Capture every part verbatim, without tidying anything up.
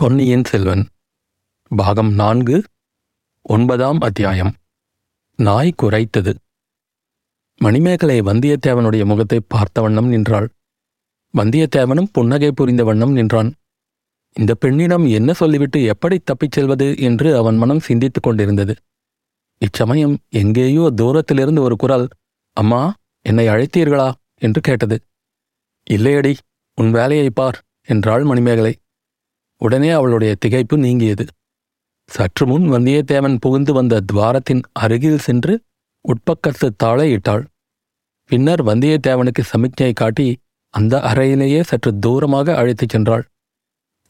பொன்னியின் செல்வன் பாகம் நான்கு ஒன்பதாம் அத்தியாயம். நாய் குரைத்தது. மணிமேகலை வந்தியத்தேவனுடைய முகத்தை பார்த்த வண்ணம் நின்றாள். வந்தியத்தேவனும் புன்னகை புரிந்த வண்ணம் நின்றான். இந்த பெண்ணிடம் என்ன சொல்லிவிட்டு எப்படி தப்பிச் செல்வது என்று அவன் மனம் சிந்தித்து கொண்டிருந்தது. இச்சமயம் எங்கேயோ தூரத்திலிருந்து ஒரு குரல், "அம்மா, என்னை அழைத்தீர்களா?" என்று கேட்டது. "இல்லையடி, உன் வேலையை பார்" என்றாள் மணிமேகலை. உடனே அவளுடைய திகைப்பு நீங்கியது. சற்று முன் வந்தியத்தேவன் புகுந்து வந்த துவாரத்தின் அருகில் சென்று உட்பக்கத்து தாளை இட்டாள். பின்னர் வந்தியத்தேவனுக்கு சமிக்ஞை காட்டி அந்த அறையிலேயே சற்று தூரமாக அழைத்துச் சென்றாள்.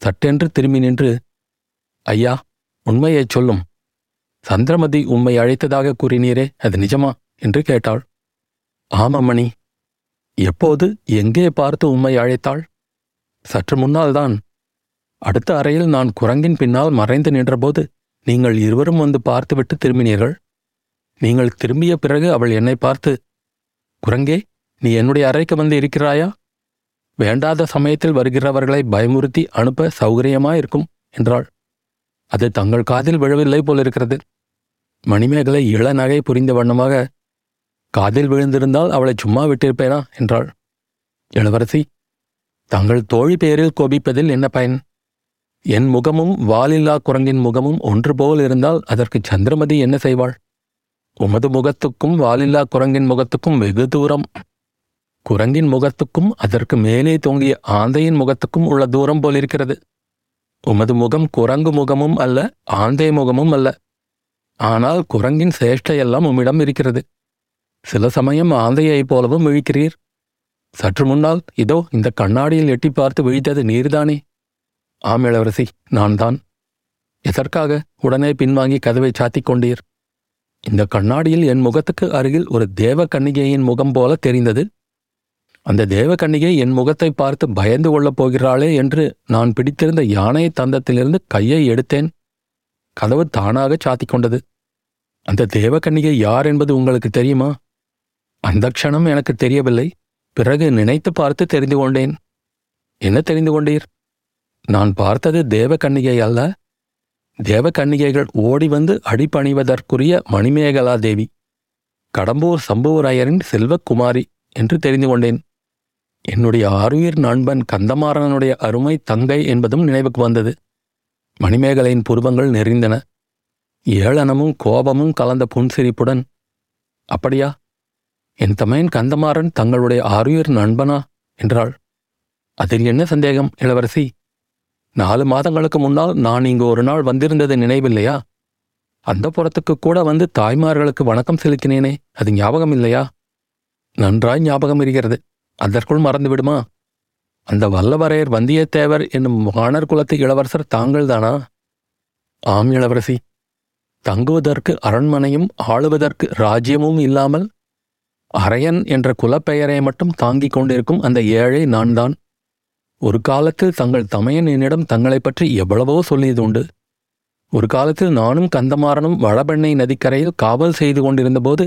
சட்டென்று திரும்பி நின்று, "ஐயா, உண்மையை சொல்லும். சந்திரமதி உம்மை அழைத்ததாக கூறினீரே, அது நிஜமா?" என்று கேட்டாள். "ஆமாம் மணி. எப்போது, எங்கே பார்த்து உம்மை அழைத்தாள்?" "சற்று முன்னால்தான். அடுத்த அறையில் நான் குரங்கின் பின்னால் மறைந்து நின்றபோது நீங்கள் இருவரும் வந்து பார்த்துவிட்டு திரும்பினீர்கள். நீங்கள் திரும்பிய பிறகு அவள் என்னை பார்த்து, 'குரங்கே, நீ என்னுடைய அறைக்கு வந்து இருக்கிறாயா? வேண்டாத சமயத்தில் வருகிறவர்களை பயமுறுத்தி அனுப்ப சௌகரியமாயிருக்கும்' என்றாள். அது தங்கள் காதில் விழவில்லை போலிருக்கிறது." மணிமேகலை இளநகை புரிந்த வண்ணமாக, "காதில் விழுந்திருந்தால் அவளை சும்மா விட்டிருப்பேனா?" என்றாள். "இளவரசி, தங்கள் தோழி பெயரில் கோபிப்பதில் என்ன பயன்? என் முகமும் வாலில்லா குரங்கின் முகமும் ஒன்று போல் இருந்தால் அதற்கு சந்திரமதி என்ன செய்வாள்? உமது முகத்துக்கும் வாலில்லா குரங்கின் முகத்துக்கும் வெகு தூரம். குரங்கின் முகத்துக்கும் அதற்கு மேலே தொங்கிய ஆந்தையின் முகத்துக்கும் உள்ள தூரம் போலிருக்கிறது. உமது முகம் குரங்கு முகமும் அல்ல, ஆந்தை முகமும் அல்ல. ஆனால் குரங்கின் சேஷ்டையெல்லாம் உம்மிடம் இருக்கிறது. சில சமயம் ஆந்தையைப் போலவும் விழிக்கிறீர். சற்று முன்னால் இதோ இந்த கண்ணாடியில் எட்டி பார்த்து விழித்தது நீர்தானே?" "ஆம் இளவரசி, நான் தான்." "எதற்காக உடனே பின்வாங்கி கதவை சாத்திக் கொண்டீர்?" "இந்த கண்ணாடியில் என் முகத்துக்கு அருகில் ஒரு தேவ கன்னிகையின் முகம் போல தெரிந்தது. அந்த தேவ கன்னிகை என் முகத்தை பார்த்து பயந்து கொள்ளப் போகிறாளே என்று நான் பிடித்திருந்த யானை தந்தத்திலிருந்து கையை எடுத்தேன். கதவு தானாக சாத்திக் கொண்டது. அந்த தேவ கன்னிகை யார் என்பது உங்களுக்கு தெரியுமா?" "அந்த க்ஷணம் எனக்கு தெரியவில்லை. பிறகு நினைத்து பார்த்து தெரிந்து கொண்டேன்." "என்ன தெரிந்து கொண்டீர்?" "நான் பார்த்தது தேவகன்னிகை அல்ல. தேவகன்னிகைகள் ஓடி வந்து அடிபணிவதற்குரிய மணிமேகலா தேவி, கடம்பூர் சம்புவராயரின் செல்வக்குமாரி என்று தெரிந்து கொண்டேன். என்னுடைய ஆருயிர் நண்பன் கந்தமாறனுடைய அருமை தங்கை என்பதும் நினைவுக்கு வந்தது." மணிமேகலையின் புருவங்கள் நெறிந்தன. ஏளனமும் கோபமும் கலந்த புன்சிரிப்புடன், "அப்படியா? என் தமையன் கந்தமாறன் தங்களுடைய ஆருயிர் நண்பனா?" என்றாள். "அதில் என்ன சந்தேகம் இளவரசி? நாலு மாதங்களுக்கு முன்னால் நான் இங்கு ஒரு நாள் வந்திருந்தது நினைவில்லையா? அந்த புறத்துக்கு கூட வந்து தாய்மார்களுக்கு வணக்கம் செலுத்தினேனே, அது ஞாபகம் இல்லையா?" "நன்றாய் ஞாபகம் இருக்கிறது. அதற்குள் மறந்து விடுமா? அந்த வல்லவரையர் வந்தியத்தேவர் என்னும் வானர் குலத்து இளவரசர் தாங்கள்தானா?" "ஆம் இளவரசி. தங்குவதற்கு அரண்மனையும் ஆளுவதற்கு ராஜ்யமும் இல்லாமல் அரையன் என்ற குலப்பெயரை மட்டும் தாங்கிக் கொண்டிருக்கும் அந்த ஏழை நான் தான். ஒரு காலத்தில் தங்கள் தமையன் என்னிடம் தங்களை பற்றி எவ்வளவோ சொல்லியது உண்டு. ஒரு காலத்தில் நானும் கந்தமாறனும் வளபெண்ணை நதிக்கரையில் காவல் செய்து கொண்டிருந்தபோது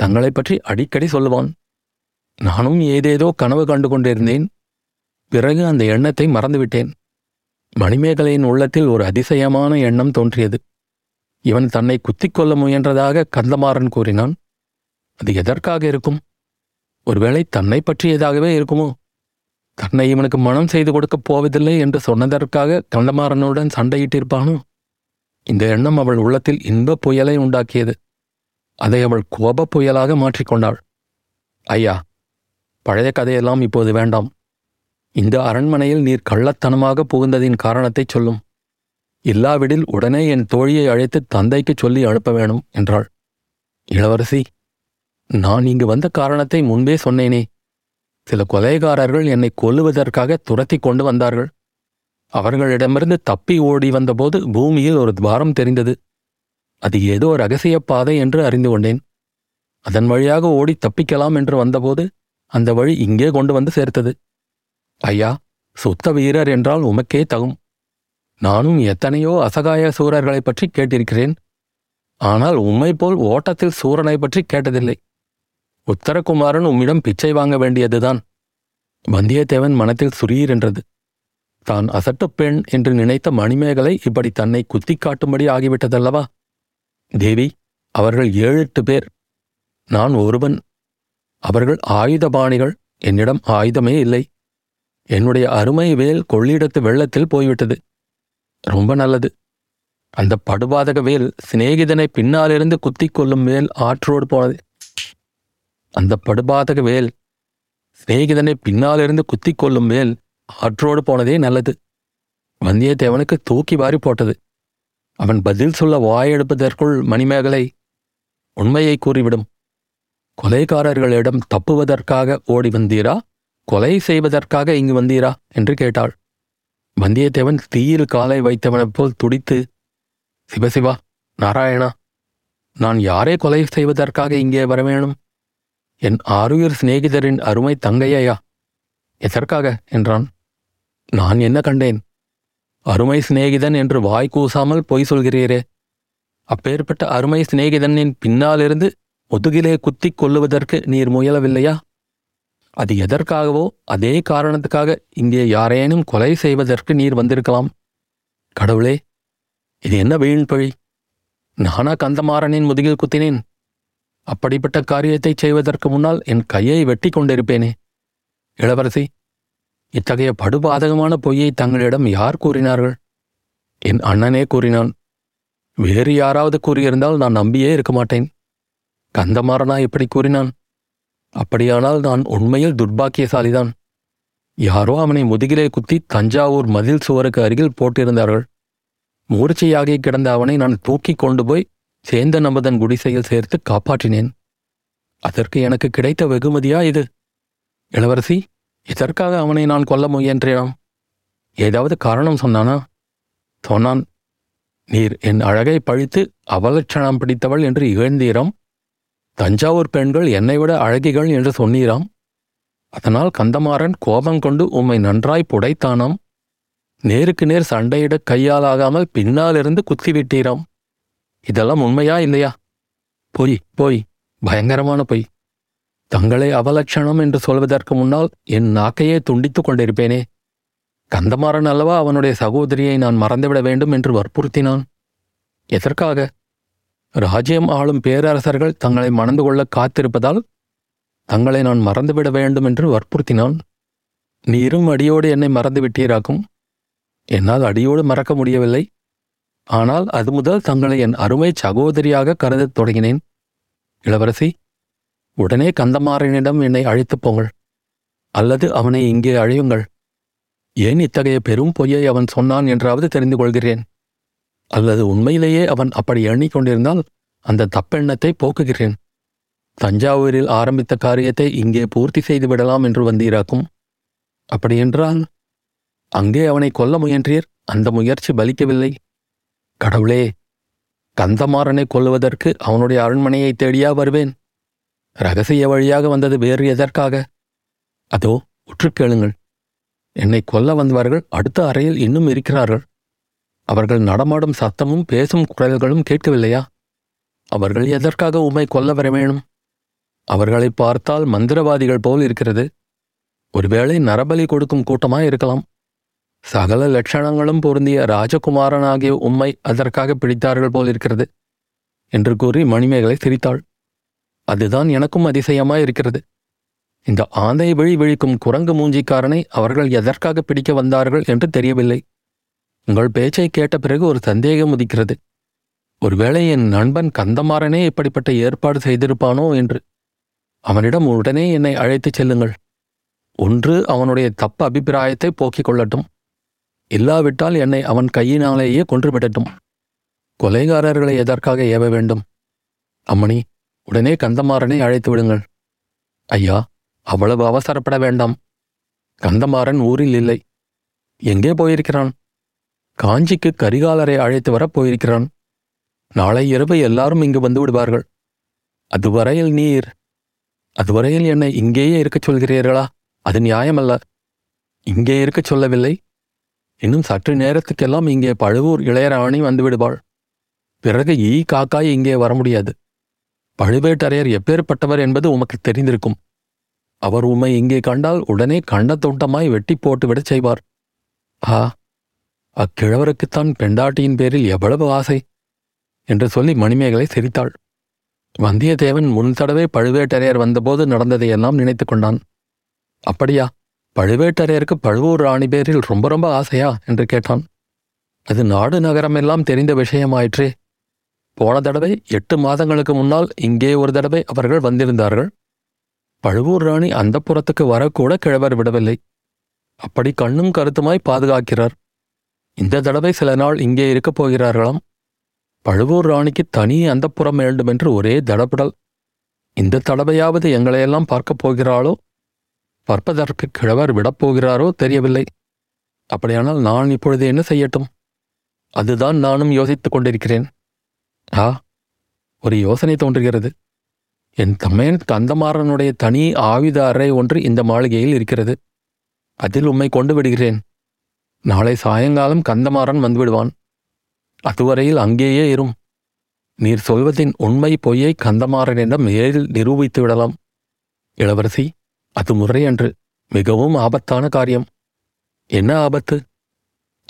தங்களை பற்றி அடிக்கடி சொல்லுவான். நானும் ஏதேதோ கனவு கண்டு கொண்டிருந்தேன். பிறகு அந்த எண்ணத்தை மறந்துவிட்டேன்." மணிமேகலையின் உள்ளத்தில் ஒரு அதிசயமான எண்ணம் தோன்றியது. இவன் தன்னை குத்திக்கொள்ள முயன்றதாக கந்தமாறன் கூறினான். அது எதற்காக இருக்கும்? ஒருவேளை தன்னை பற்றியதாகவே இருக்குமோ? தன்னை இவனுக்கு மனம் செய்து கொடுக்கப் போவதில்லை என்று சொன்னதற்காக கந்தமாறனுடன் சண்டையிட்டிருப்பானோ? இந்த எண்ணம் அவள் உள்ளத்தில் இன்பப் புயலை உண்டாக்கியது. அதை அவள் கோபப் புயலாக மாற்றிக்கொண்டாள். "ஐயா, பழைய கதையெல்லாம் இப்போது வேண்டாம். இந்த அரண்மனையில் நீர் கள்ளத்தனமாக புகுந்ததின் காரணத்தை சொல்லும். இல்லாவிடில் உடனே என் தோழியை அழைத்து தந்தைக்கு சொல்லி அனுப்ப வேணும்" என்றாள். "இளவரசி, நான் இங்கு வந்த காரணத்தை முன்பே சொன்னேனே. சில கொலைகாரர்கள் என்னை கொல்லுவதற்காக துரத்தி கொண்டு வந்தார்கள். அவர்களிடமிருந்து தப்பி ஓடி வந்தபோது பூமியில் ஒரு துவாரம் தெரிந்தது. அது ஏதோ ரகசிய பாதை என்று அறிந்து கொண்டேன். அதன் வழியாக ஓடி தப்பிக்கலாம் என்று வந்தபோது அந்த வழி இங்கே கொண்டு வந்து சேர்த்தது. ஐயா, சுத்த வீரர் என்றால் உமக்கே தகும். நானும் எத்தனையோ அசகாய சூரர்களை பற்றி கேட்டிருக்கிறேன். ஆனால் உம்மை போல் ஓட்டத்தில் சூரனை பற்றி கேட்டதில்லை. உத்தரகுமாரன் உம்மிடம் பிச்சை வாங்க வேண்டியதுதான்." வந்தியத்தேவன் மனத்தில் சுரீர் என்றது. தான் அசட்டப்பெண் என்று நினைத்த மணிமேகலை இப்படி தன்னை குத்தி காட்டும்படி ஆகிவிட்டதல்லவா? தேவி, அவர்கள் ஏழெட்டு பேர், நான் ஒருவன். அவர்கள் ஆயுதபாணிகள். என்னிடம் ஆயுதமே இல்லை. என்னுடைய அருமை வேல் கொள்ளிடத்து வெள்ளத்தில் போய்விட்டது. ரொம்ப நல்லது. அந்த படுபாதக வேல் சிநேகிதனை பின்னாலிருந்து குத்தி கொள்ளும் வேல் ஆற்றோடு போனது. அந்த படுபாதக வேல் சிநேகிதனை பின்னாலிருந்து குத்தி கொள்ளும் வேல் ஆற்றோடு போனதே நல்லது. வந்தியத்தேவனுக்கு தூக்கி வாரி போட்டது. அவன் பதில் சொல்ல வாயெடுப்பதற்குள் மணிமேகலை உண்மையை கூறிவிடும். கொலைகாரர்களிடம் தப்புவதற்காக ஓடி வந்தீரா, கொலை செய்வதற்காக இங்கு வந்தீரா என்று கேட்டாள். வந்தியத்தேவன் தீயில் காலை வைத்தவனைப் போல் துடித்து, சிவசிவா, நாராயணா, நான் யாரை கொலை செய்வதற்காக இங்கே வரவேணும்? என் ஆருயிர் சிநேகிதரின் அருமை தங்கையா? எதற்காக என்றான். நான் என்ன கண்டேன்? அருமை சிநேகிதன் என்று வாய் கூசாமல் பொய் சொல்கிறீரே, அப்பேற்பட்ட அருமை சிநேகிதனின் பின்னாலிருந்து முதுகிலே குத்தி கொள்ளுவதற்கு நீர் முயலவில்லையா? அது எதற்காகவோ அதே காரணத்துக்காக இங்கே யாரேனும் கொலை செய்வதற்கு நீர் வந்திருக்கலாம். கடவுளே, இது என்ன வீண் பழி! நானா கந்தமாறனின் முதுகில் குத்தினேன்? அப்படிப்பட்ட காரியத்தை செய்வதற்கு முன்னால் என் கையை வெட்டி கொண்டிருப்பேனே. இளவரசி, இத்தகைய படுபாதகமான பொய்யை தங்களிடம் யார் கூறினார்கள்? என் அண்ணனே கூறினான். வேறு யாராவது கூறியிருந்தால் நான் நம்பியே இருக்க மாட்டேன். கந்தமாறனா இப்படி கூறினான்? அப்படியானால் நான் உண்மையில் துர்பாக்கியசாலிதான். யாரோ அவனை முதுகிலே குத்தி தஞ்சாவூர் மதில் சுவருக்கு அருகில் போட்டிருந்தார்கள். மூர்ச்சையாகி கிடந்த அவனை நான் தூக்கி கொண்டு போய் சேந்த நம்பதன் குடிசையில் சேர்த்து காப்பாற்றினேன். அதற்கு எனக்கு கிடைத்த வெகுமதியா இது? இளவரசி, இதற்காக அவனை நான் கொல்ல முயன்றேனாம். ஏதாவது காரணம் சொன்னானா? சொன்னான். நீர் என் அழகை பழித்து அவலட்சணம் பிடித்தவள் என்று இகழ்ந்தீராம். தஞ்சாவூர் பெண்கள் என்னை விட அழகிகள் என்று சொன்னீராம். அதனால் கந்தமாறன் கோபம் கொண்டு உம்மை நன்றாய் புடைத்தானாம். நேருக்கு நேர் சண்டையிட கையாலாகாமல் பின்னாலிருந்து குத்திவிட்டீராம். இதெல்லாம் உண்மையா இல்லையா? பொய், பொய், பயங்கரமான பொய். தங்களை அவலட்சணம் என்று சொல்வதற்கு முன்னால் என் நாக்கையே துண்டித்து கொண்டிருப்பேனே. கந்தமாறன் அல்லவா அவனுடைய சகோதரியை நான் மறந்துவிட வேண்டும் என்று வற்புறுத்தினான். எதற்காக? ராஜ்யம் ஆளும் பேரரசர்கள் தங்களை மணந்து கொள்ள காத்திருப்பதால் தங்களை நான் மறந்துவிட வேண்டும் என்று வற்புறுத்தினான். நீரும் அடியோடு என்னை மறந்துவிட்டீராக்கும். என்னால் அடியோடு மறக்க முடியவில்லை. ஆனால் அது முதல் தங்களை என் அருமை சகோதரியாக கருதத் தொடங்கினேன். இளவரசி, உடனே கந்தமாறனிடம் என்னை அழைத்துப் போங்கள், அல்லது அவனை இங்கே அழையுங்கள். ஏன் இத்தகைய பெரும் பொய்யை அவன் சொன்னான் என்றாவது தெரிந்து கொள்கிறேன். அல்லது உண்மையிலேயே அவன் அப்படி எண்ணிக்கொண்டிருந்தால் அந்த தப்பெண்ணத்தை போக்குகிறேன். தஞ்சாவூரில் ஆரம்பித்த காரியத்தை இங்கே பூர்த்தி செய்து விடலாம் என்று வந்தீராக்கும். அப்படியென்றால் அங்கே அவனை கொல்ல முயன்றீர், அந்த முயற்சி பலிக்கவில்லை. கடவுளே, கந்தமாறனை கொல்லுவதற்கு அவனுடைய அரண்மனையை தேடியா வருவேன்? இரகசிய வழியாக வந்தது வேறு எதற்காக? அதோ உற்று கேளுங்கள். என்னை கொல்ல வந்தவர்கள் அடுத்த அறையில் இன்னும் இருக்கிறார்கள். அவர்கள் நடமாடும் சத்தமும் பேசும் குரல்களும் கேட்கவில்லையா? அவர்கள் எதற்காக உம்மை கொல்ல வர வேணும்? அவர்களை பார்த்தால் மந்திரவாதிகள் போல் இருக்கிறது. ஒருவேளை நரபலி கொடுக்கும் கூட்டமாக இருக்கலாம். சகல லட்சணங்களும் பொருந்திய ராஜகுமாரனாகிய உம்மை அதற்காக பிடித்தார்கள் போல் இருக்கிறது என்று கூறி மணிமேகலை சிரித்தாள். அதுதான் எனக்கும் அதிசயமாய் இருக்கிறது. இந்த ஆந்தை விழி விழிக்கும் குரங்கு மூஞ்சிக்காரனை அவர்கள் எதற்காக பிடிக்க வந்தார்கள் என்று தெரியவில்லை. உங்கள் பேச்சை கேட்ட பிறகு ஒரு சந்தேகம் உதிக்கிறது. ஒருவேளை என் நண்பன் கந்தமாறனே இப்படிப்பட்ட ஏற்பாடு செய்திருப்பானோ என்று. அவனிடம் உடனே என்னை அழைத்துச் செல்லுங்கள். ஒன்று, அவனுடைய தப்பு அபிப்பிராயத்தை போக்கிக் கொள்ளட்டும். இல்லாவிட்டால் என்னை அவன் கையினாலேயே கொன்றுவிடட்டும். கொலைகாரர்களை எதற்காக ஏவ வேண்டும்? அம்மணி, உடனே கந்தமாறனை அழைத்து விடுங்கள். ஐயா, அவ்வளவு அவசரப்பட வேண்டாம். கந்தமாறன் ஊரில் இல்லை. எங்கே போயிருக்கிறான்? காஞ்சிக்கு கரிகாலரை அழைத்து வர போயிருக்கிறான். நாளை இரவு எல்லாரும் இங்கு வந்து விடுவார்கள். அதுவரையில் நீர் அதுவரையில் என்னை இங்கேயே இருக்கச் சொல்கிறீர்களா? அது நியாயமல்ல. இங்கே இருக்கச் சொல்லவில்லை. இன்னும் சற்று நேரத்துக்கெல்லாம் இங்கே பழுவூர் இளையராணி வந்துவிடுவாள். பிறகு ஈ காக்காய் இங்கே வர முடியாது. பழுவேட்டரையர் எப்பேற்பட்டவர் என்பது உமக்கு தெரிந்திருக்கும். அவர் உம்மை இங்கே கண்டால் உடனே கண்டத்தோட்டமாய் வெட்டி போட்டுவிடச் செய்வார். ஆ, அக்கிழவருக்குத்தான் பெண்டாட்டியின் பேரில் எவ்வளவு ஆசை என்று சொல்லி மணிமேகலை சிரித்தாள். வந்தியத்தேவன் முன் தடவை பழுவேட்டரையர் வந்தபோது நடந்ததையெல்லாம் நினைத்து கொண்டான். அப்படியா, பழுவேட்டரையருக்கு பழுவூர் ராணி பேரில் ரொம்ப ரொம்ப ஆசையா என்று கேட்டான். அது நாடு நகரமெல்லாம் தெரிந்த விஷயமாயிற்றே. போன தடவை எட்டு மாதங்களுக்கு முன்னால் இங்கே ஒரு தடவை அவர்கள் வந்திருந்தார்கள். பழுவூர் ராணி அந்த புறத்துக்கு வரக்கூட கிழவர் விடவில்லை. அப்படி கண்ணும் கருத்துமாய் பாதுகாக்கிறார். இந்த தடவை சில நாள் இங்கே இருக்கப் போகிறார்களாம். பழுவூர் ராணிக்கு தனி அந்த புறம் வேண்டுமென்று ஒரே தடபுடல். இந்த தடவையாவது எங்களையெல்லாம் பார்க்கப் போகிறாளோ, பார்ப்பதற்கு கிழவர் விடப்போகிறாரோ தெரியவில்லை. அப்படியானால் நான் இப்பொழுது என்ன செய்யட்டும்? அதுதான் நானும் யோசித்து கொண்டிருக்கிறேன். ஆ, ஒரு யோசனை தோன்றுகிறது. என் தமையன் கந்தமாறனுடைய தனி ஆயுத அறை ஒன்று இந்த மாளிகையில் இருக்கிறது. அதில் உம்மை கொண்டு விடுகிறேன். நாளை சாயங்காலம் கந்தமாறன் வந்துவிடுவான். அதுவரையில் அங்கேயே இரும். நீர் சொல்வதின் உண்மை பொய்யை கந்தமாறனிடம் நேரில் நிரூபித்து விடலாம். இளவரசி, அது முறையன்று. மிகவும் ஆபத்தான காரியம். என்ன ஆபத்து?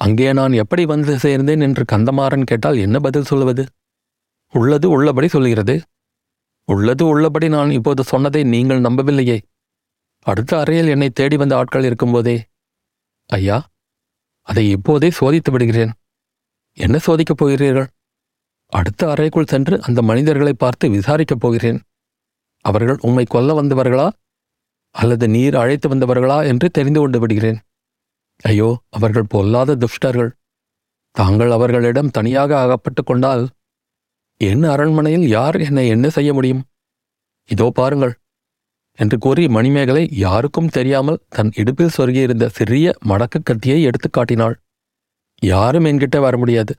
அங்கே நான் எப்படி வந்து சேர்ந்தேன் என்று கந்தமாறன் கேட்டால் என்ன பதில் சொல்வது? உள்ளது உள்ளபடி சொல்கிறது. உள்ளது உள்ளபடி நான் இப்போது சொன்னதை நீங்கள் நம்பவில்லையே. அடுத்த அறையில் என்னை தேடி வந்த ஆட்கள் இருக்கும்போதே. ஐயா, அதை இப்போதே சோதித்து விடுகிறேன். என்ன சோதிக்கப் போகிறீர்கள்? அடுத்த அறைக்குள் சென்று அந்த மனிதர்களை பார்த்து விசாரிக்கப் போகிறேன். அவர்கள் உம்மை கொல்ல வந்தவர்களா அல்லது நீர் அழைத்து வந்தவர்களா என்று தெரிந்து கொண்டு விடுகிறேன். ஐயோ, அவர்கள் பொல்லாத துஷ்டர்கள். தாங்கள் அவர்களிடம் தனியாக அகப்பட்டு கொண்டால் என் அரண்மனையில் யார் என்னை என்ன செய்ய முடியும்? இதோ பாருங்கள் என்று கூறி மணிமேகலை யாருக்கும் தெரியாமல் தன் இடுப்பில் சொருகியிருந்த சிறிய மடக்கு கத்தியை எடுத்து காட்டினாள். யாரும் என்கிட்ட வர முடியாது.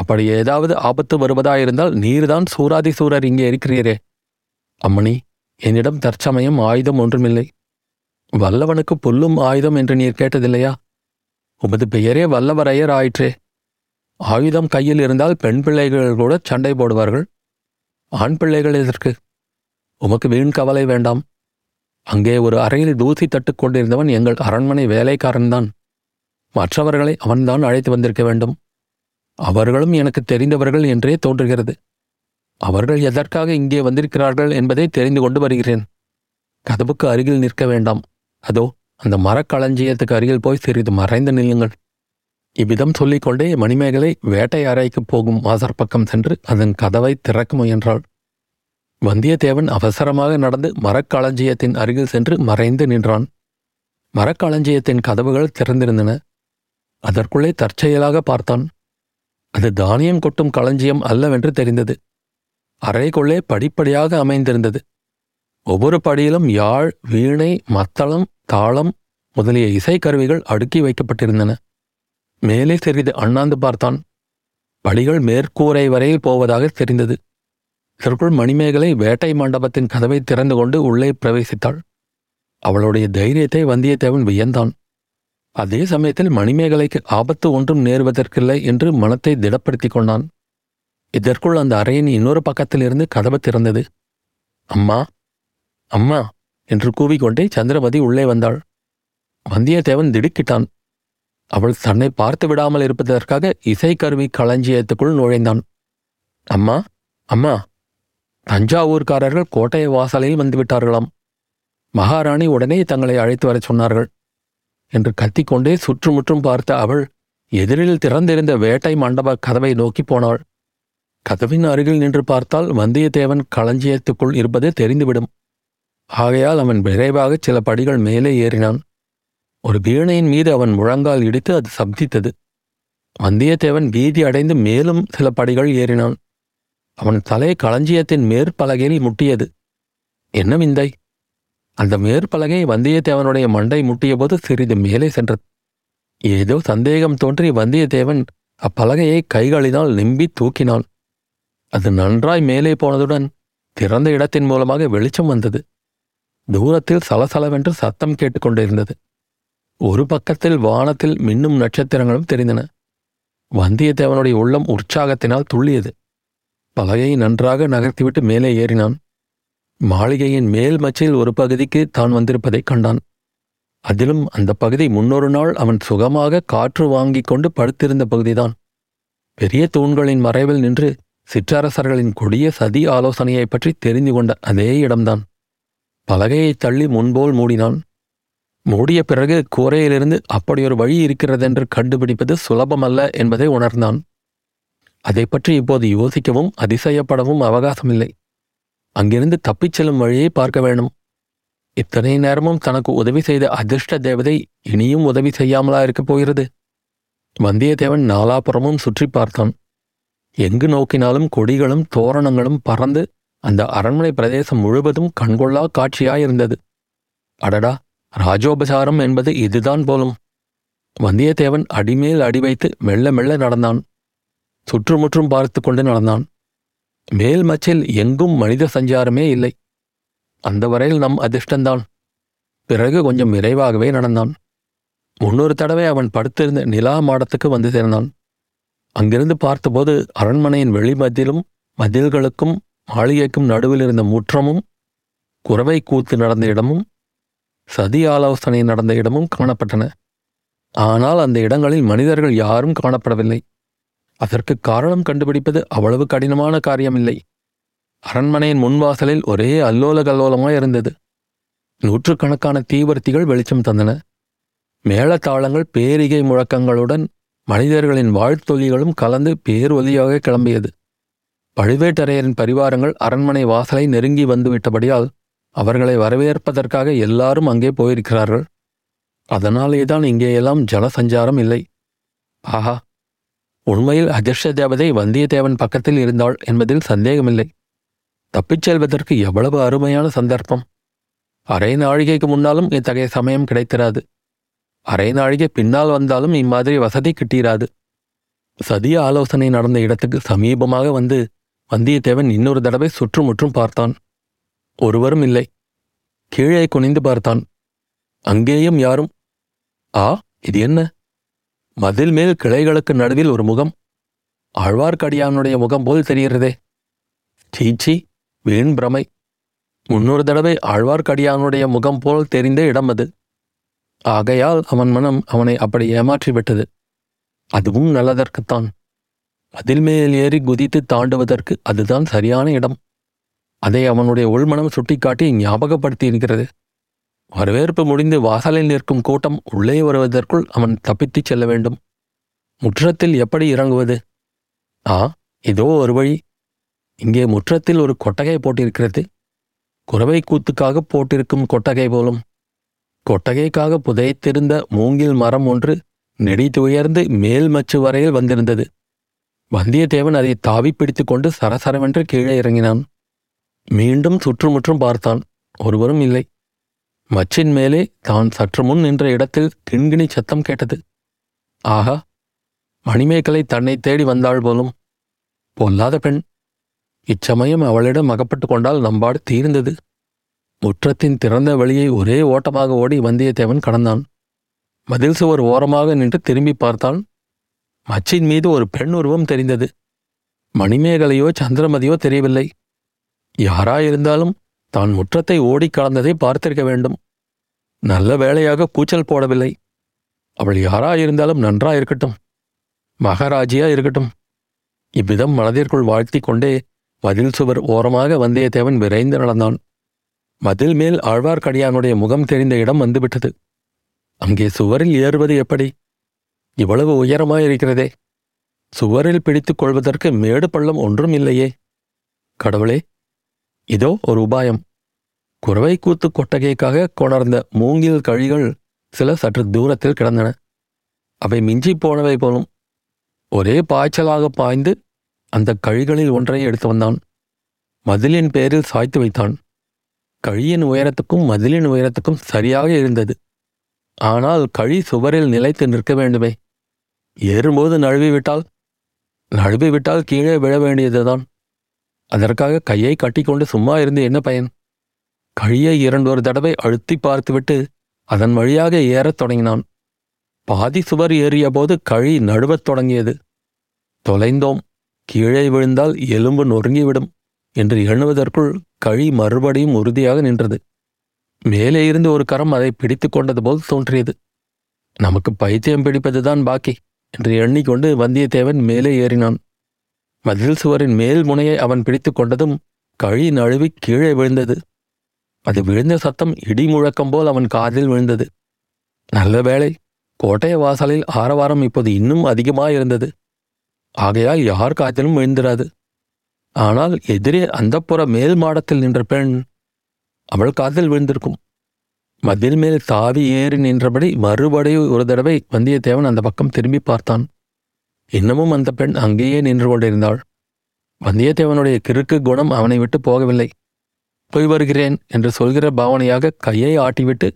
அப்படி ஏதாவது ஆபத்து வருவதாயிருந்தால் நீர்தான் சூராதி சூரர். இங்கே இருக்கிறீரே அம்மணி, என்னிடம் தற்சமயம் ஆயுதம் ஒன்றுமில்லை. வல்லவனுக்கு புல்லும் ஆயுதம் என்று நீர் கேட்டதில்லையா? உமது பெயரே வல்லவரையர் ஆயிற்றே. ஆயுதம் கையில் இருந்தால் பெண் பிள்ளைகள் கூட சண்டை போடுவார்கள். ஆண் பிள்ளைகள் எதற்கு? உமக்கு வீண் கவலை வேண்டாம். அங்கே ஒரு அறையில் தூசி தட்டு கொண்டிருந்தவன் எங்கள் அரண்மனை வேலைக்காரன்தான். மற்றவர்களை அவன்தான் அழைத்து வந்திருக்க வேண்டும். அவர்களும் எனக்கு தெரிந்தவர்கள் என்றே தோன்றுகிறது. அவர்கள் எதற்காக இங்கே வந்திருக்கிறார்கள் என்பதை தெரிந்து கொண்டு வருகிறேன். கதவுக்கு அருகில் நிற்க வேண்டாம். அதோ அந்த மரக்களஞ்சியத்துக்கு அருகில் போய் சிறிது மறைந்து நில்லுங்கள். இவ்விதம் சொல்லிக்கொண்டே மணிமேகலை வேட்டை அறைக்கு போகும் வாசற் பக்கம் சென்று அதன் கதவை திறக்க முயன்றாள். வந்தியத்தேவன் அவசரமாக நடந்து மரக்களஞ்சியத்தின் அருகில் சென்று மறைந்து நின்றான். மரக்களஞ்சியத்தின் கதவுகள் திறந்திருந்தன. அதற்குள்ளே தற்செயலாக பார்த்தான். அது தானியம் கொட்டும் களஞ்சியம் அல்லவென்று தெரிந்தது. அறைக்குள்ளே படிப்படியாக அமைந்திருந்தது. ஒவ்வொரு படியிலும் யாழ், வீணை, மத்தளம், தாளம் முதலிய இசைக்கருவிகள் அடுக்கி வைக்கப்பட்டிருந்தன. மேலே சிறிது அண்ணாந்து பார்த்தான். படிகள் மேற்கூரை வரையில் போவதாக தெரிந்தது. இதற்குள் மணிமேகலை வேட்டை மண்டபத்தின் கதவை திறந்து கொண்டு உள்ளே பிரவேசித்தாள். அவளுடைய தைரியத்தை வந்தியத்தேவன் வியந்தான். அதே சமயத்தில் மணிமேகலைக்கு ஆபத்து ஒன்றும் நேர்வதற்கில்லை என்று மனத்தை திடப்படுத்தி கொண்டான். இதற்குள் அந்த அறையின் இன்னொரு பக்கத்திலிருந்து கதவு திறந்தது. அம்மா, அம்மா என்று கூவிக்கொண்டே சந்திரமதி உள்ளே வந்தாள். வந்தியத்தேவன் திடுக்கிட்டான். அவள் தன்னை பார்த்து விடாமல் இருப்பதற்காக இசைக்கருவி களஞ்சியத்துக்குள் நுழைந்தான். அம்மா, அம்மா, தஞ்சாவூர்காரர்கள் கோட்டை வாசலில் வந்துவிட்டார்களாம். மகாராணி உடனே தங்களை அழைத்து வரச் சொன்னார்கள் என்று கத்திக்கொண்டே சுற்றுமுற்றும் பார்த்த அவள் எதிரில் திறந்திருந்த வேட்டை மண்டப கதவை நோக்கி போனாள். கதவின் அருகில் நின்று பார்த்தால் வந்தியத்தேவன் களஞ்சியத்துக்குள் இருப்பது தெரிந்துவிடும். ஆகையால் அவன் விரைவாக சில படிகள் மேலே ஏறினான். ஒரு வீணையின் மீது அவன் முழங்கால் இடித்து அது சப்தித்தது. வந்தியத்தேவன் பீதி அடைந்து மேலும் சில படிகள் ஏறினான். அவன் தலை களஞ்சியத்தின் மேற்பலகையில் முட்டியது. என்ன விந்தை! அந்த மேற்பலகை வந்தியத்தேவனுடைய மண்டை முட்டியபோது சிறிது மேலே சென்றது. ஏதோ சந்தேகம் தோன்றி வந்தியத்தேவன் அப்பலகையை கைகளினால் நிம்பி தூக்கினான். அது நன்றாய் மேலே போனதுடன் திறந்த இடத்தின் மூலமாக வெளிச்சம் வந்தது. தூரத்தில் சலசலவென்று சத்தம் கேட்டுக்கொண்டிருந்தது. ஒரு பக்கத்தில் வானத்தில் மின்னும் நட்சத்திரங்களும் தெரிந்தன. வந்தியத்தேவனுடைய உள்ளம் உற்சாகத்தினால் துள்ளியது. பலகையை நன்றாக நகர்த்திவிட்டு மேலே ஏறினான். மாளிகையின் மேல் மச்சில் ஒரு பகுதிக்கு தான் வந்திருப்பதைக் கண்டான். அதிலும் அந்த பகுதி முன்னொரு நாள் அவன் சுகமாக காற்று வாங்கி கொண்டு படுத்திருந்த பகுதிதான். பெரிய தூண்களின் மறைவில் நின்று சிற்றரசர்களின் கொடிய சதி ஆலோசனையை பற்றி தெரிந்து கொண்ட அதே இடம்தான். பலகையை தள்ளி முன்போல் மூடினான். மூடிய பிறகு கூரையிலிருந்து அப்படியொரு வழி இருக்கிறதென்று கண்டுபிடிப்பது சுலபமல்ல என்பதை உணர்ந்தான். அதை பற்றி இப்போது யோசிக்கவும் அதிசயப்படவும் அவகாசமில்லை. அங்கிருந்து தப்பிச் செல்லும் வழியை பார்க்க வேணும். இத்தனை நேரமும் தனக்கு உதவி செய்த அதிர்ஷ்ட தேவதை இனியும் உதவி செய்யாமலா இருக்கப் போகிறது? வந்தியத்தேவன் நாலாபுறமும் சுற்றி பார்த்தான். எங்கு நோக்கினாலும் கொடிகளும் தோரணங்களும் பறந்து அந்த அரண்மனை பிரதேசம் முழுவதும் கண்கொள்ளா காட்சியாயிருந்தது. அடடா, ராஜோபசாரம் என்பது இதுதான் போலும். வந்தியத்தேவன் அடிமேல் அடி வைத்து மெல்ல மெல்ல நடந்தான். சுற்றுமுற்றும் பார்த்து கொண்டு நடந்தான். மேல் மச்சில் எங்கும் மனித சஞ்சாரமே இல்லை. அந்த வரையில் நம் அதிர்ஷ்டந்தான். பிறகு கொஞ்சம் விரைவாகவே நடந்தான். முன்னொரு தடவை அவன் படுத்திருந்த நிலா மாடத்துக்கு வந்து சேர்ந்தான். அங்கிருந்து பார்த்தபோது அரண்மனையின் வெளிமதிலும் மதில்களுக்கும் மாளிகைக்கும் நடுவில் இருந்த முற்றமும் குறவை கூத்து நடந்த இடமும் சதி ஆலோசனை நடந்த இடமும் காணப்பட்டன. ஆனால் அந்த இடங்களில் மனிதர்கள் யாரும் காணப்படவில்லை. அதற்கு காரணம் கண்டுபிடிப்பது அவ்வளவு கடினமான காரியமில்லை. அரண்மனையின் முன்வாசலில் ஒரே அல்லோல கல்லோலமாய் இருந்தது. நூற்றுக்கணக்கான தீவர்த்திகள் வெளிச்சம் தந்தன. மேளதாளங்கள் பேரிகை முழக்கங்களுடன் மனிதர்களின் வாழ்த்தொலிகளும் கலந்து பேரொலியாக கிளம்பியது. பழுவேட்டரையரின் பரிவாரங்கள் அரண்மனை வாசலை நெருங்கி வந்துவிட்டபடியால் அவர்களை வரவேற்பதற்காக எல்லாரும் அங்கே போயிருக்கிறார்கள். அதனாலேதான் இங்கேயெல்லாம் ஜலசஞ்சாரம் இல்லை. ஆஹா, உண்மையில் அதிர்ஷ்ட தேவதை வந்தியத்தேவன் பக்கத்தில் இருந்தாள் என்பதில் சந்தேகமில்லை. தப்பிச் செல்வதற்கு எவ்வளவு அருமையான சந்தர்ப்பம்! அரை நாழிகைக்கு முன்னாலும் இத்தகைய சமயம் கிடைத்திராது. அரை நாழிகை பின்னால் வந்தாலும் இம்மாதிரி வசதி கிட்டிராது. சதிய ஆலோசனை நடந்த இடத்துக்கு சமீபமாக வந்து வந்தியத்தேவன் இன்னொரு தடவை சுற்றுமுற்றும் பார்த்தான். ஒருவரும் இல்லை. கீழே குனிந்து பார்த்தான். அங்கேயும் யாரும். ஆ, இது என்ன? மதில் மேல் கிளைகளுக்கு நடுவில் ஒரு முகம். ஆழ்வார்க்கடியானுடைய முகம் போல் தெரிகிறதே. சீச்சி, வீண் பிரமை. முன்னொரு தடவை ஆழ்வார்க்கடியானுடைய முகம் போல் தெரிந்த இடம் அது. ஆகையால் அவன் மனம் அவனை அப்படி ஏமாற்றிவிட்டது. அதுவும் நல்லதற்குத்தான். அதில் மேல் ஏறி குதித்து தாண்டுவதற்கு அதுதான் சரியான இடம். அதை அவனுடைய உள்மனம் சுட்டிக்காட்டி ஞாபகப்படுத்தி இருக்கிறது. வரவேற்பு முடிந்து வாசலில் நிற்கும் கூட்டம் உள்ளே வருவதற்குள் அவன் தப்பித்துச் செல்ல வேண்டும். முற்றத்தில் எப்படி இறங்குவது? ஆ, இதோ ஒரு வழி. இங்கே முற்றத்தில் ஒரு கொட்டகை போட்டிருக்கிறது. குறவை கூத்துக்காக போட்டிருக்கும் கொட்டகை போலும். கொட்டகைக்காக புதைத்திருந்த மூங்கில் மரம் ஒன்று நெடித்து உயர்ந்து மேல் மச்சு வரையில் வந்திருந்தது. வந்தியத்தேவன் அதை தாவி பிடித்து கொண்டு சரசரவென்று கீழே இறங்கினான். மீண்டும் சுற்றுமுற்றும் பார்த்தான். ஒருவரும் இல்லை. மச்சின் மேலே தான் சற்று முன் நின்ற இடத்தில் கிண்கிணி சத்தம் கேட்டது. ஆகா, மணிமேகலை தன்னை தேடி வந்தாள் போலும். பொல்லாத பெண்! இச்சமயம் அவளிடம் அகப்பட்டு கொண்டால் நம்பாடு தீர்ந்தது. முற்றத்தின் திறந்த வழியை ஒரே ஓட்டமாக ஓடி வந்தியத்தேவன் கடந்தான். மதில் சுவர் ஓரமாக நின்று திரும்பி பார்த்தான். மச்சின் மீது ஒரு பெண் உருவம் தெரிந்தது. மணிமேகலையோ சந்திரமதியோ தெரியவில்லை. யாராயிருந்தாலும் தான் முற்றத்தை ஓடி கடந்ததை பார்த்திருக்க வேண்டும். நல்ல வேளையாக கூச்சல் போடவில்லை. அவள் யாராயிருந்தாலும் நன்றாயிருக்கட்டும், மகாராஜியா இருக்கட்டும். இவ்விதம் மனதிற்குள் வாழ்த்தி கொண்டே மதில் சுவர் ஓரமாக வந்தியத்தேவன் விரைந்து நடந்தான். மதில் மேல் ஆழ்வார்க்கடியானுடைய முகம் தெரிந்த இடம் வந்துவிட்டது. அங்கே சுவரில் ஏறுவது எப்படி? இவ்வளவு உயரமாயிருக்கிறதே. சுவரில் பிடித்துக் கொள்வதற்கு மேடு பள்ளம் ஒன்றும் இல்லையே. கடவுளே, இதோ ஒரு உபாயம். குறவை கூத்து கொட்டகைக்காக கொணர்ந்த மூங்கில் கழிகள் சில சற்று தூரத்தில் கிடந்தன. அவை மிஞ்சி போனவை போலும். ஒரே பாய்ச்சலாக பாய்ந்து அந்த கழிகளில் ஒன்றை எடுத்து வந்தான். மதிலின் பேரில் சாய்த்து வைத்தான். கழியின் உயரத்துக்கும் மதிலின் உயரத்துக்கும் சரியாக இருந்தது. ஆனால் கழி சுவரில் நிலைத்து நிற்க வேண்டுமே. ஏறும்போது நழுவிவிட்டால் நழுவிவிட்டால் கீழே விழ வேண்டியதுதான். அதற்காக கையை கட்டிக்கொண்டு சும்மா இருந்து என்ன பயன்? கழியை இரண்டொரு தடவை அழுத்தி பார்த்துவிட்டு அதன் வழியாக ஏறத் தொடங்கினான். பாதி சுவர் ஏறிய போது கழி நழுவத் தொடங்கியது. தொலைந்தோம், கீழே விழுந்தால் எலும்பு நொறுங்கிவிடும் என்று எண்ணுவதற்குள் கழி மறுபடியும் உறுதியாக நின்றது. மேலே இருந்து ஒரு கரம் அதை பிடித்து கொண்டது போல் தோன்றியது. நமக்கு பைத்தியம் பிடிப்பதுதான் பாக்கி என்று எண்ணிக்கொண்டு வந்தியத்தேவன் மேலே ஏறினான். மதில் சுவரின் மேல் முனையை அவன் பிடித்து கொண்டதும் கழி நழுவி கீழே விழுந்தது. அது விழுந்த சத்தம் இடி முழக்கம் போல் அவன் காதில் விழுந்தது. நல்ல வேளை கோட்டைய வாசலில் ஆரவாரம் இப்போது இன்னும் அதிகமாயிருந்தது. ஆகையால் யார் காதிலும் விழுந்திராது. ஆனால் எதிரே அந்தப்புற மேல் மாடத்தில் நின்ற பெண், அவள் காதில் விழுந்திருக்கும். மதில் மேல் தாவி ஏறி நின்றபடி மறுபடியும் ஒரு தடவை வந்தியத்தேவன் அந்த பக்கம் திரும்பி பார்த்தான். இன்னமும் அந்த பெண் அங்கேயே நின்று கொண்டிருந்தாள். வந்தியத்தேவனுடைய கிறுக்கு குணம் அவனை விட்டு போகவில்லை. போய் வருகிறேன் என்று சொல்கிற பாவனையாக கையை ஆட்டிவிட்டு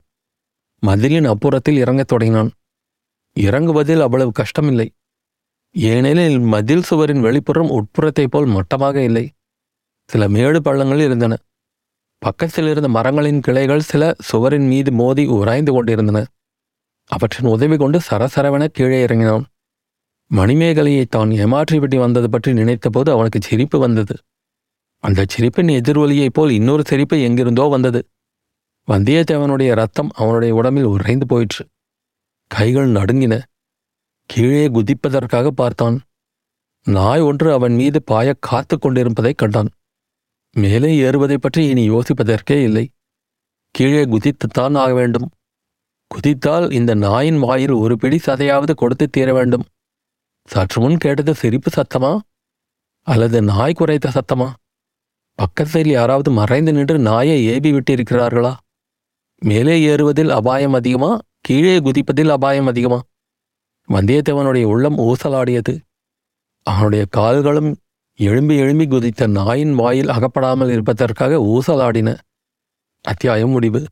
மதிலின் அப்புறத்தில் இறங்கத் தொடங்கினான். இறங்குவதில் அவ்வளவு கஷ்டமில்லை. ஏனெனில் மதில் சுவரின் வெளிப்புறம் உட்புறத்தைப் போல் மட்டமாக இல்லை. சில மேடு பள்ளங்கள் இருந்தன. பக்கத்தில் இருந்த மரங்களின் கிளைகள் சில சுவரின் மீது மோதி உராய்ந்து கொண்டிருந்தன. அவற்றின் உதவி கொண்டு சரசரவென கீழே இறங்கினான். மணிமேகலையை தான் ஏமாற்றிவிட்டு வந்தது பற்றி நினைத்தபோது அவனுக்கு சிரிப்பு வந்தது. அந்த சிரிப்பின் எதிரொலியைப் போல் இன்னொரு சிரிப்பு எங்கிருந்தோ வந்தது. வந்தியத்தேவனுடைய ரத்தம் அவனுடைய உடம்பில் உறைந்து போயிற்று. கைகள் நடுங்கின. கீழே குதிப்பதற்காக பார்த்தான். நாய் ஒன்று அவன் மீது பாய காத்து கொண்டிருப்பதை கண்டான். மேலே ஏறுவதை பற்றி இனி யோசிப்பதற்கே இல்லை. கீழே குதித்துத்தான் ஆக வேண்டும். குதித்தால் இந்த நாயின் வாயில் ஒரு பிடி சதையாவது கொடுத்து தீர வேண்டும். சற்று முன் கேட்டது சிரிப்பு சத்தமா அல்லது நாய் குறைத்த சத்தமா? பக்கத்தில் யாராவது மறைந்து நின்று நாயை ஏபி விட்டிருக்கிறார்களா? மேலே ஏறுவதில் அபாயம் அதிகமா, கீழே குதிப்பதில் அபாயம் அதிகமா? வந்தியத்தேவனுடைய உள்ளம் ஊசலாடியது. அவனுடைய கால்களும் எழும்பி எழும்பி குதித்த நாயின் வாயில் அகப்படாமல் இருப்பதற்காக ஊசலாடின. அத்தியாயம் முடிவு.